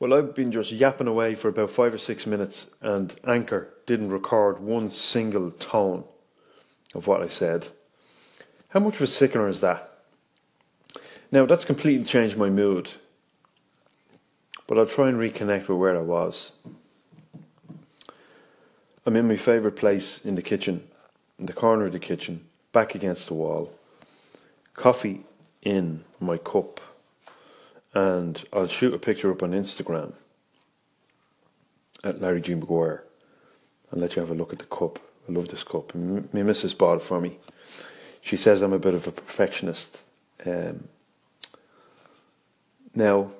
Well, I've been just yapping away for about 5 or 6 minutes and Anchor didn't record one single tone of what I said. How much of a sickener is that? Now, that's completely changed my mood. But I'll try and reconnect with where I was. I'm in my favourite place in the kitchen, in the corner of the kitchen, back against the wall. Coffee in my cup. And I'll shoot a picture up on Instagram at Larry G. McGuire and let you have a look at the cup. I love this cup. My missus bought it for me. She says I'm a bit of a perfectionist. Now,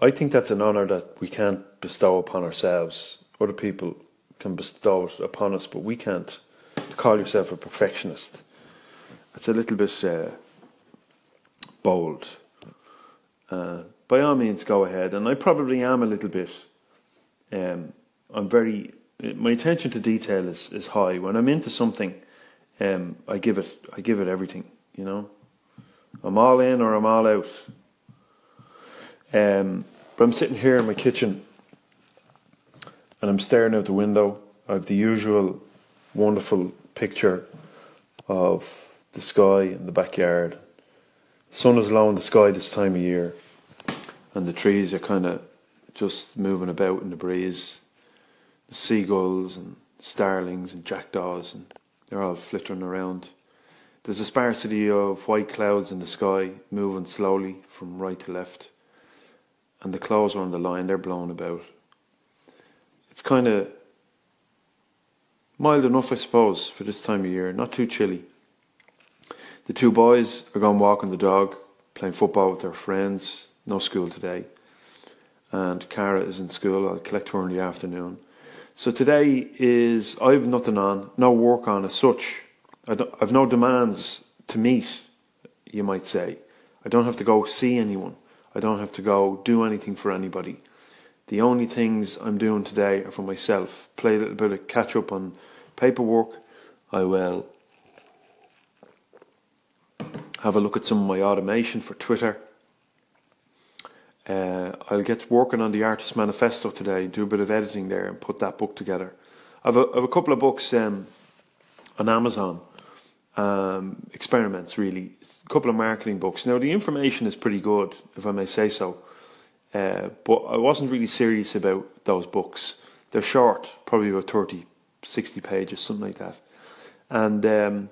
I think that's an honour that we can't bestow upon ourselves. Other people can bestow it upon us, but we can't. To call yourself a perfectionist, it's a little bit bold. By all means, go ahead. And I probably am a little bit. My attention to detail is high. When I'm into something, I give it everything. You know, I'm all in or I'm all out. But I'm sitting here in my kitchen, and I'm staring out the window. I have the usual wonderful picture of the sky in the backyard. The sun is low in the sky this time of year, and the trees are kind of just moving about in the breeze. The seagulls and starlings and jackdaws, and they're all flittering around. There's a sparsity of white clouds in the sky, moving slowly from right to left, and the clouds are on the line, they're blown about. It's kind of mild enough, I suppose, for this time of year, not too chilly. The two boys are gone walking the dog, playing football with their friends. No school today. And Cara is in school. I'll collect her in the afternoon. So today is, I've nothing on, no work on as such. I've no demands to meet, you might say. I don't have to go see anyone. I don't have to go do anything for anybody. The only things I'm doing today are for myself. Play a little bit of catch up on paperwork. I will have a look at some of my automation for Twitter. I'll get working on the Artist's Manifesto today, do a bit of editing there and put that book together. I have a couple of books on Amazon, experiments really, a couple of marketing books. Now the information is pretty good, if I may say so, but I wasn't really serious about those books. They're short, probably about 30, 60 pages, something like that. And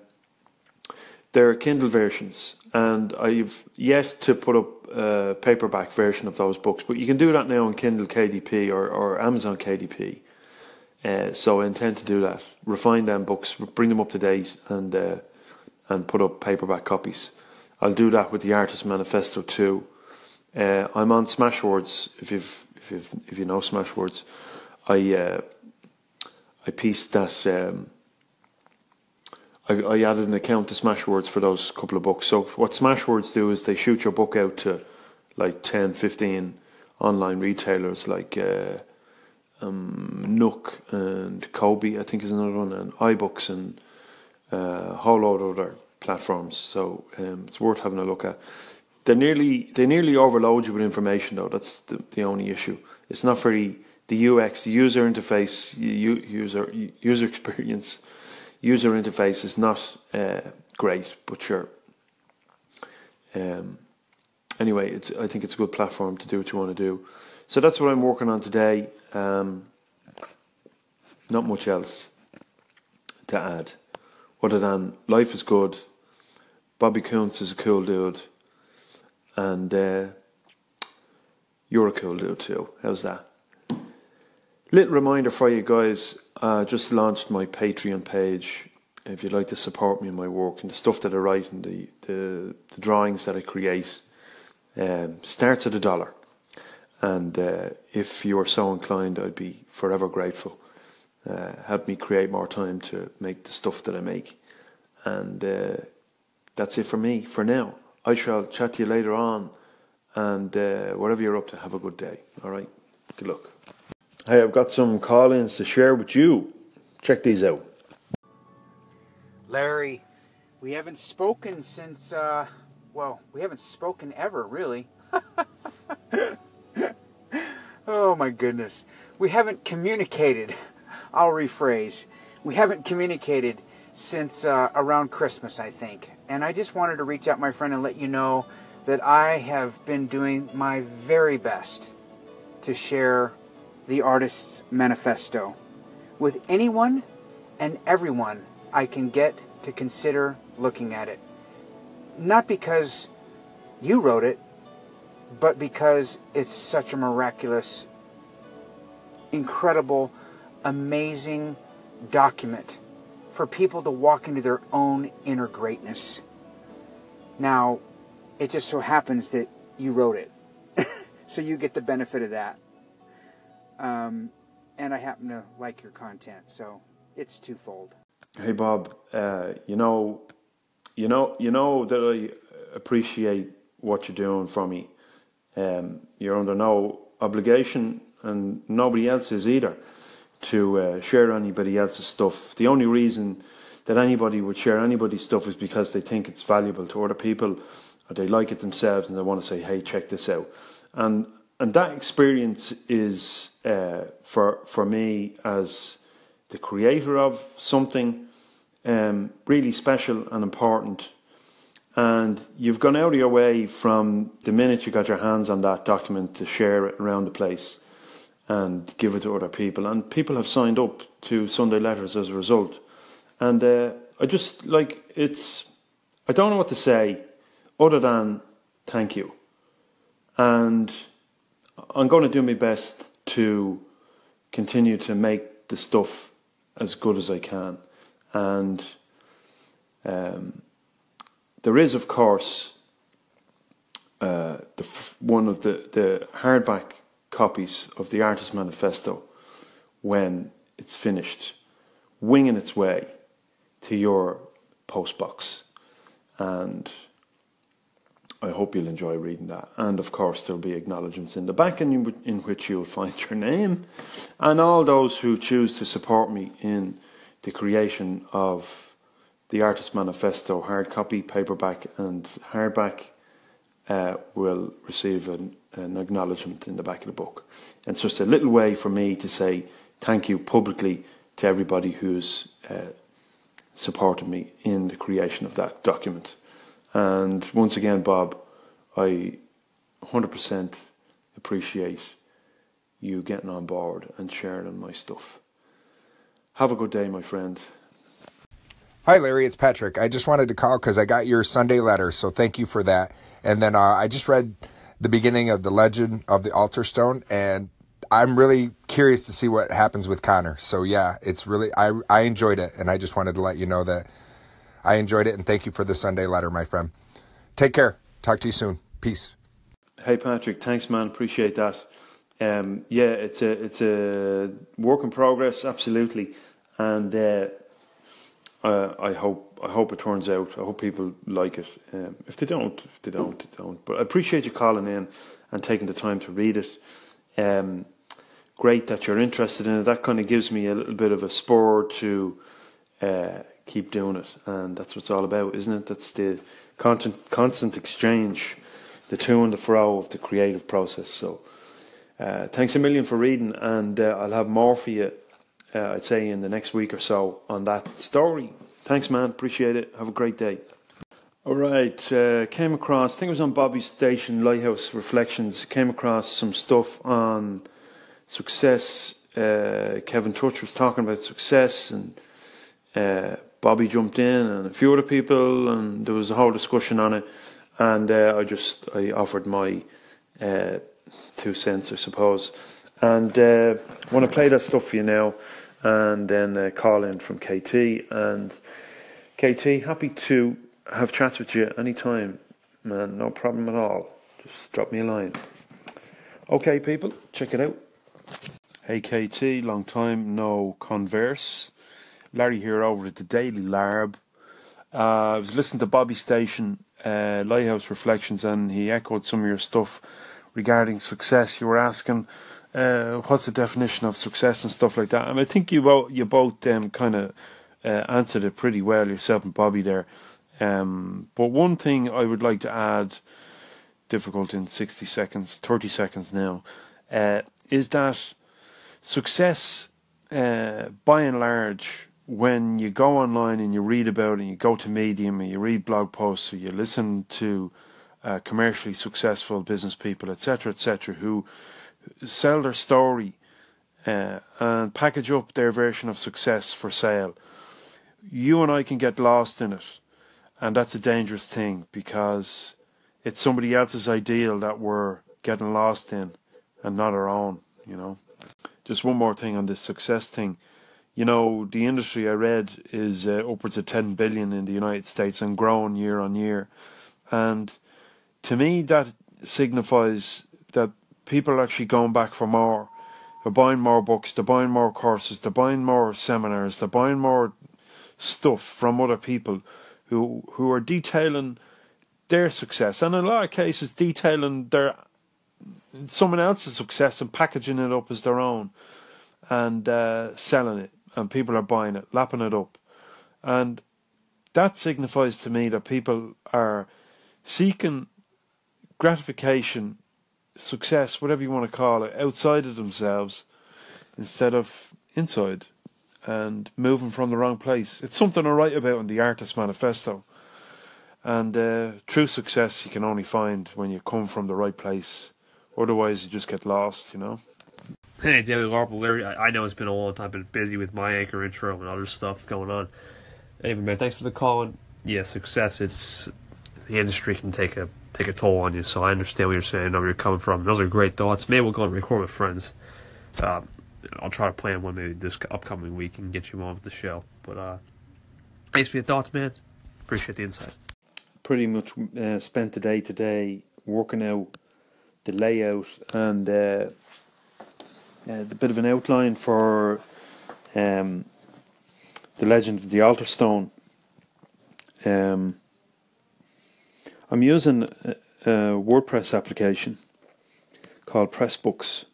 they're Kindle versions, and I've yet to put up a paperback version of those books, but you can do that now on Kindle KDP or Amazon KDP. So I intend to do that, refine them books, bring them up to date, and put up paperback copies. I'll do that with the Artist's Manifesto too. I'm on Smashwords. If you know Smashwords, I pieced that. I added an account to Smashwords for those couple of books. So what Smashwords do is they shoot your book out to like 10, 15 online retailers like Nook and Kobo, I think is another one, and iBooks and a whole lot of other platforms. So it's worth having a look at. They nearly overload you with information though. That's the only issue. It's not very, the UX, user interface, user experience. User interface is not great, but sure. Anyway, I think it's a good platform to do what you want to do. So that's what I'm working on today. Not much else to add, other than life is good. Bobby Kuntz is a cool dude, and you're a cool dude too. How's that? Little reminder for you guys, I just launched my Patreon page. If you'd like to support me in my work and the stuff that I write and the drawings that I create, starts at $1. And if you are so inclined, I'd be forever grateful. Help me create more time to make the stuff that I make. And that's it for me for now. I shall chat to you later on. And whatever you're up to, have a good day. All right? Good luck. Hey, I've got some call-ins to share with you. Check these out. Larry, we haven't spoken since, we haven't spoken ever, really. Oh my goodness. We haven't communicated. I'll rephrase. We haven't communicated since around Christmas, I think. And I just wanted to reach out, my friend, and let you know that I have been doing my very best to share The Artist's Manifesto with anyone and everyone I can get to consider looking at it. Not because you wrote it, but because it's such a miraculous, incredible, amazing document for people to walk into their own inner greatness. Now, it just so happens that you wrote it, so you get the benefit of that. And I happen to like your content, so it's twofold. Hey Bob, you know that I appreciate what you're doing for me. You're under no obligation, and nobody else is either, to share anybody else's stuff. The only reason that anybody would share anybody's stuff is because they think it's valuable to other people, or they like it themselves and they want to say, hey, check this out. And that experience is for me, as the creator of something, really special and important. And you've gone out of your way from the minute you got your hands on that document to share it around the place and give it to other people. And people have signed up to Sunday Letters as a result. And I don't know what to say other than thank you. And I'm going to do my best to continue to make the stuff as good as I can. And there is, of course, one of the hardback copies of The Artist's Manifesto, when it's finished, winging its way to your postbox. And I hope you'll enjoy reading that. And of course, there'll be acknowledgements in the back, in which you'll find your name. And all those who choose to support me in the creation of The Artist's Manifesto, hard copy, paperback and hardback, will receive an acknowledgement in the back of the book. And so it's a little way for me to say thank you publicly to everybody who's supported me in the creation of that document. And once again, Bob, I 100% appreciate you getting on board and sharing my stuff. Have a good day, my friend. Hi, Larry. It's Patrick. I just wanted to call because I got your Sunday letter, so thank you for that. And then I just read the beginning of The Legend of the Altar Stone, and I'm really curious to see what happens with Connor. So, yeah, it's really, I enjoyed it, and I just wanted to let you know that I enjoyed it, and thank you for the Sunday letter, my friend. Take care. Talk to you soon. Peace. Hey, Patrick. Thanks, man. Appreciate that. It's a work in progress, absolutely. And I hope it turns out. I hope people like it. If they don't, they don't. But I appreciate you calling in and taking the time to read it. Great that you're interested in it. That kind of gives me a little bit of a spur to keep doing it, and that's what it's all about, isn't it? That's the constant exchange, the to and the fro of the creative process. So thanks a million for reading, and I'll have more for you, I'd say, in the next week or so on that story. Thanks, man. Appreciate it. Have a great day. All right. Came across, I think it was on Bobby's station, Lighthouse Reflections, came across some stuff on success. Kevin Touch was talking about success, and Bobby jumped in, and a few other people, and there was a whole discussion on it. And I offered my 2 cents, I suppose. And I want to play that stuff for you now, and then call in from KT. And KT, happy to have chats with you anytime, man. No problem at all. Just drop me a line. Okay, people, check it out. Hey KT, long time no converse. Larry here over at the Daily Larb. I was listening to Bobby Station, Lighthouse Reflections, and he echoed some of your stuff regarding success. You were asking what's the definition of success and stuff like that. And I think you both kind of answered it pretty well, yourself and Bobby there. But one thing I would like to add, difficult in 30 seconds now, is that success, by and large, when you go online and you read about it and you go to Medium and you read blog posts or you listen to commercially successful business people, etc., who sell their story and package up their version of success for sale, you and I can get lost in it. And that's a dangerous thing, because it's somebody else's ideal that we're getting lost in and not our own, you know. Just one more thing on this success thing. You know, the industry, I read, is upwards of 10 billion in the United States and growing year on year. And to me, that signifies that people are actually going back for more. They're buying more books, they're buying more courses, they're buying more seminars, they're buying more stuff from other people who are detailing their success, and in a lot of cases detailing their someone else's success and packaging it up as their own, and selling it, and people are buying it, lapping it up. And that signifies to me that people are seeking gratification, success, whatever you want to call it, outside of themselves instead of inside, and moving from the wrong place. It's something I write about in The Artist's Manifesto. And true success you can only find when you come from the right place. Otherwise you just get lost, you know. Hey, Daily Larb, Larry, I know it's been a long time, been busy with my Anchor intro and other stuff going on. Anyway, man, thanks for the call. And yeah, success, it's... the industry can take a toll on you, so I understand what you're saying, I know where you're coming from. Those are great thoughts. Maybe we'll go and record with friends. I'll try to plan one maybe this upcoming week and get you on with the show. But thanks for your thoughts, man. Appreciate the insight. Pretty much spent the day today working out the layout and a bit of an outline for The Legend of the Altar Stone. I'm using a WordPress application called Pressbooks.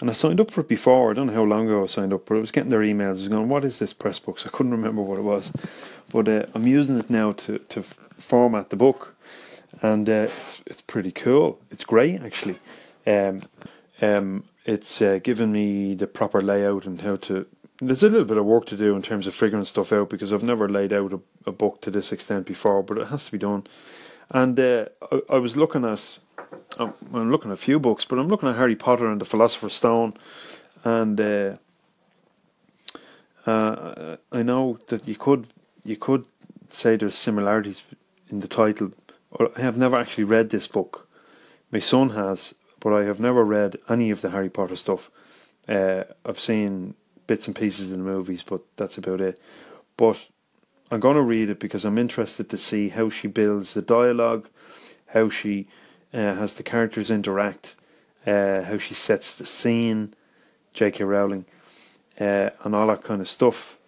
And I signed up for it before. I don't know how long ago I signed up, but I was getting their emails. I was going, what is this Pressbooks? I couldn't remember what it was. But I'm using it now to format the book. And it's pretty cool. It's great, actually. It's given me the proper layout and how to... There's a little bit of work to do in terms of figuring stuff out, because I've never laid out a book to this extent before, but it has to be done. And I was looking at... I'm looking at a few books, but I'm looking at Harry Potter and the Philosopher's Stone, and I know that you could say there's similarities in the title. I have never actually read this book. My son has, but I have never read any of the Harry Potter stuff. I've seen bits and pieces in the movies, but that's about it. But I'm going to read it because I'm interested to see how she builds the dialogue, how she... has the characters interact, how she sets the scene, J.K. Rowling, and all that kind of stuff.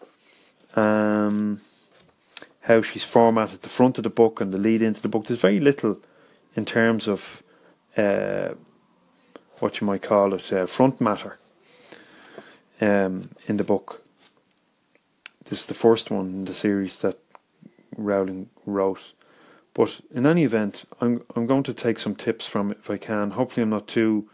How she's formatted the front of the book and the lead into the book. There's very little in terms of what you might call it, front matter in the book. This is the first one in the series that Rowling wrote. But in any event, I'm going to take some tips from it if I can. Hopefully, I'm not too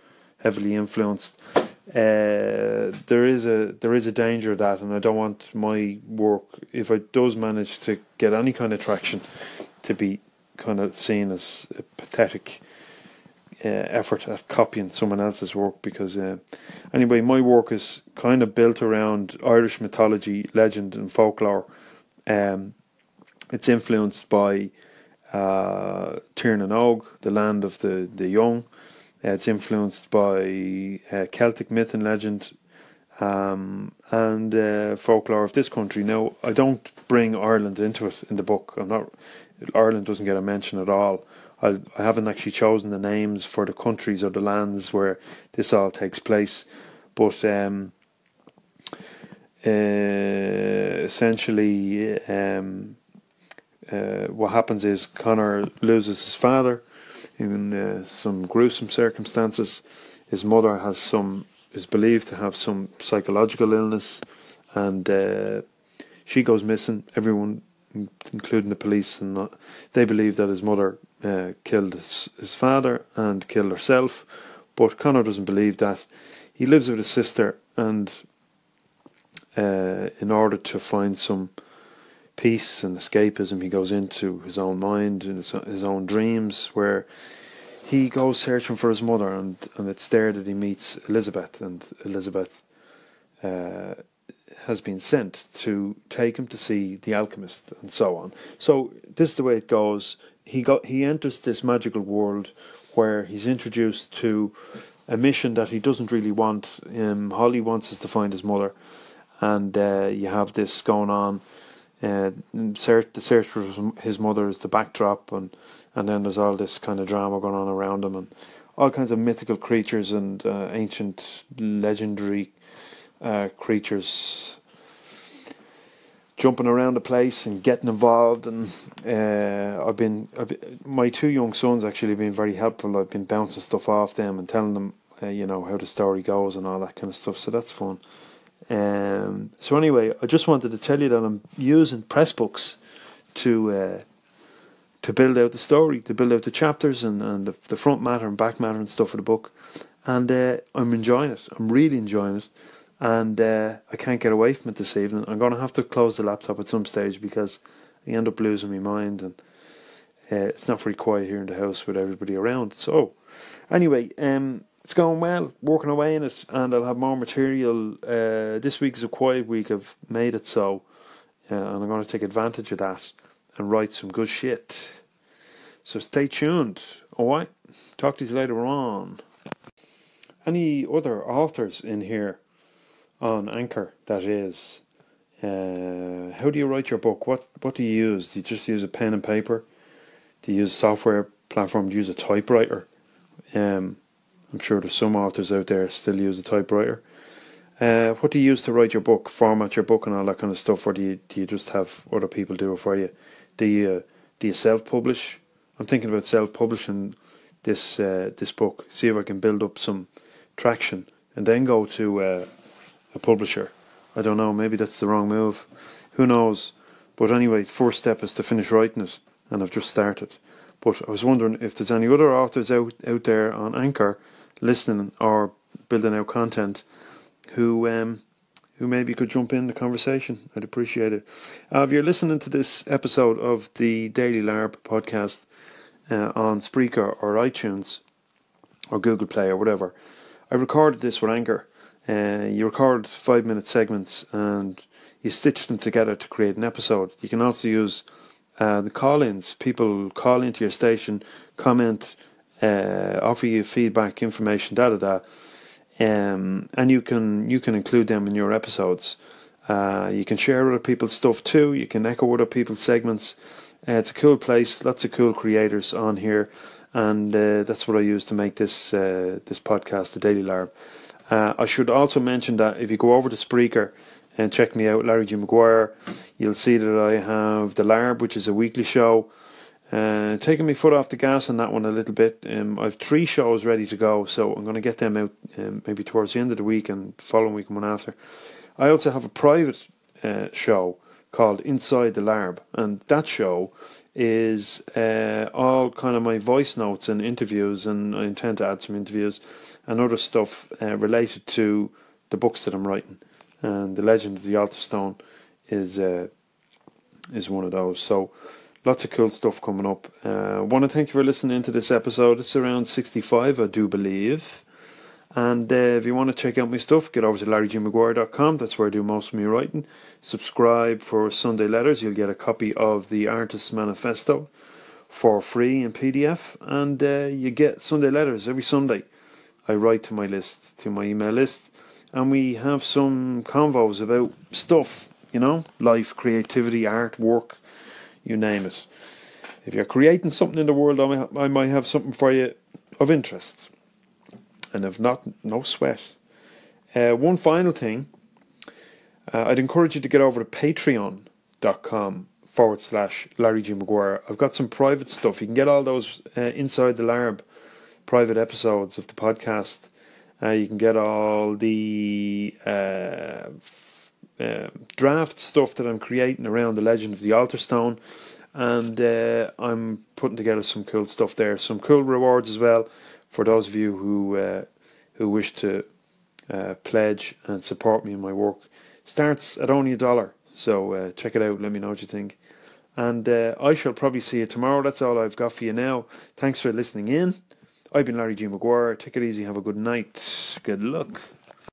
heavily influenced. There is a danger of that, and I don't want my work, if it does manage to get any kind of traction, to be kind of seen as a pathetic effort at copying someone else's work. Because anyway, my work is kind of built around Irish mythology, legend, and folklore. It's influenced by Tir na nOg, the land of the young. It's influenced by Celtic myth and legend, and folklore of this country. Now, I don't bring Ireland into it in the book. Ireland doesn't get a mention at all. I haven't actually chosen the names for the countries or the lands where this all takes place, but essentially. What happens is Connor loses his father in some gruesome circumstances. His mother is believed to have some psychological illness, and she goes missing. Everyone, including the police, and they believe that his mother killed his father and killed herself. But Connor doesn't believe that. he lives with his sister, and in order to find some peace and escapism, he goes into his own mind and his own dreams, where he goes searching for his mother, and it's there that he meets Elizabeth, and Elizabeth has been sent to take him to see the alchemist and so on. So this is the way it goes. He enters this magical world where he's introduced to a mission that he doesn't really want. Holly wants us to find his mother, and you have this going on. The search for his mother is the backdrop, and then there's all this kind of drama going on around him, and all kinds of mythical creatures and ancient legendary creatures jumping around the place and getting involved. And my two young sons actually have been very helpful. I've been bouncing stuff off them and telling them how the story goes and all that kind of stuff, so that's fun. So anyway, I just wanted to tell you that I'm using Pressbooks to build out the story, to build out the chapters and the front matter and back matter and stuff of the book, and I'm enjoying it. I'm really enjoying it, and I can't get away from it this evening. I'm going to have to close the laptop at some stage because I end up losing my mind, and it's not very quiet here in the house with everybody around. So anyway, it's going well, working away in it, and I'll have more material. This week is a quiet week. I've made it so, and I'm going to take advantage of that and write some good shit. So stay tuned, alright? Talk to you later on. Any other authors in here on Anchor, that is? How do you write your book? What do you use? Do you just use a pen and paper? Do you use a software platform? Do you use a typewriter? I'm sure there's some authors out there still use a typewriter. What do you use to write your book, format your book and all that kind of stuff, or do you just have other people do it for you? Do you self-publish? I'm thinking about self-publishing this book, see if I can build up some traction and then go to a publisher. I don't know, maybe that's the wrong move. Who knows? But anyway, first step is to finish writing it, and I've just started. But I was wondering if there's any other authors out there on Anchor listening or building out content who maybe could jump in the conversation. I'd appreciate it. If you're listening to this episode of the Daily Larb podcast on Spreaker or iTunes or Google Play or whatever, I recorded this with Anchor. You record 5-minute segments and you stitch them together to create an episode. You can also use the call-ins. People call into your station, comment, offer you feedback, information, and you can include them in your episodes. You can share other people's stuff too. You can echo other people's segments. It's a cool place. Lots of cool creators on here, and that's what I use to make this podcast, the Daily Larb. I should also mention that if you go over to Spreaker and check me out, Larry G. McGuire, you'll see that I have The Larb, which is a weekly show. Taking my foot off the gas on that one a little bit. I've 3 shows ready to go, so I'm going to get them out maybe towards the end of the week and the following week and one after. I also have a private show called Inside The Larb, and that show is all kind of my voice notes and interviews, and I intend to add some interviews and other stuff related to the books that I'm writing. And The Legend of the Altar Stone is one of those. So lots of cool stuff coming up. I want to thank you for listening to this episode. It's around 65, I do believe. And if you want to check out my stuff, get over to LarryGMcGuire.com. That's where I do most of my writing. Subscribe for Sunday Letters. You'll get a copy of The Artist's Manifesto for free in PDF. And you get Sunday Letters every Sunday. I write to my email list. And we have some convos about stuff, life, creativity, art, work, you name it. If you're creating something in the world, I might have something for you of interest. And if not, no sweat. One final thing. I'd encourage you to get over to patreon.com/LarryGMcGuire. I've got some private stuff. You can get all those Inside the Larb private episodes of the podcast. You can get all the draft stuff that I'm creating around The Legend of the Altar Stone, and I'm putting together some cool stuff there, some cool rewards as well for those of you who wish to pledge and support me in my work. Starts at only $1, so check it out. Let me know what you think. And I shall probably see you tomorrow. That's all I've got for you now. Thanks for listening in. I've been Larry G. McGuire. Take it easy. Have a good night. Good luck.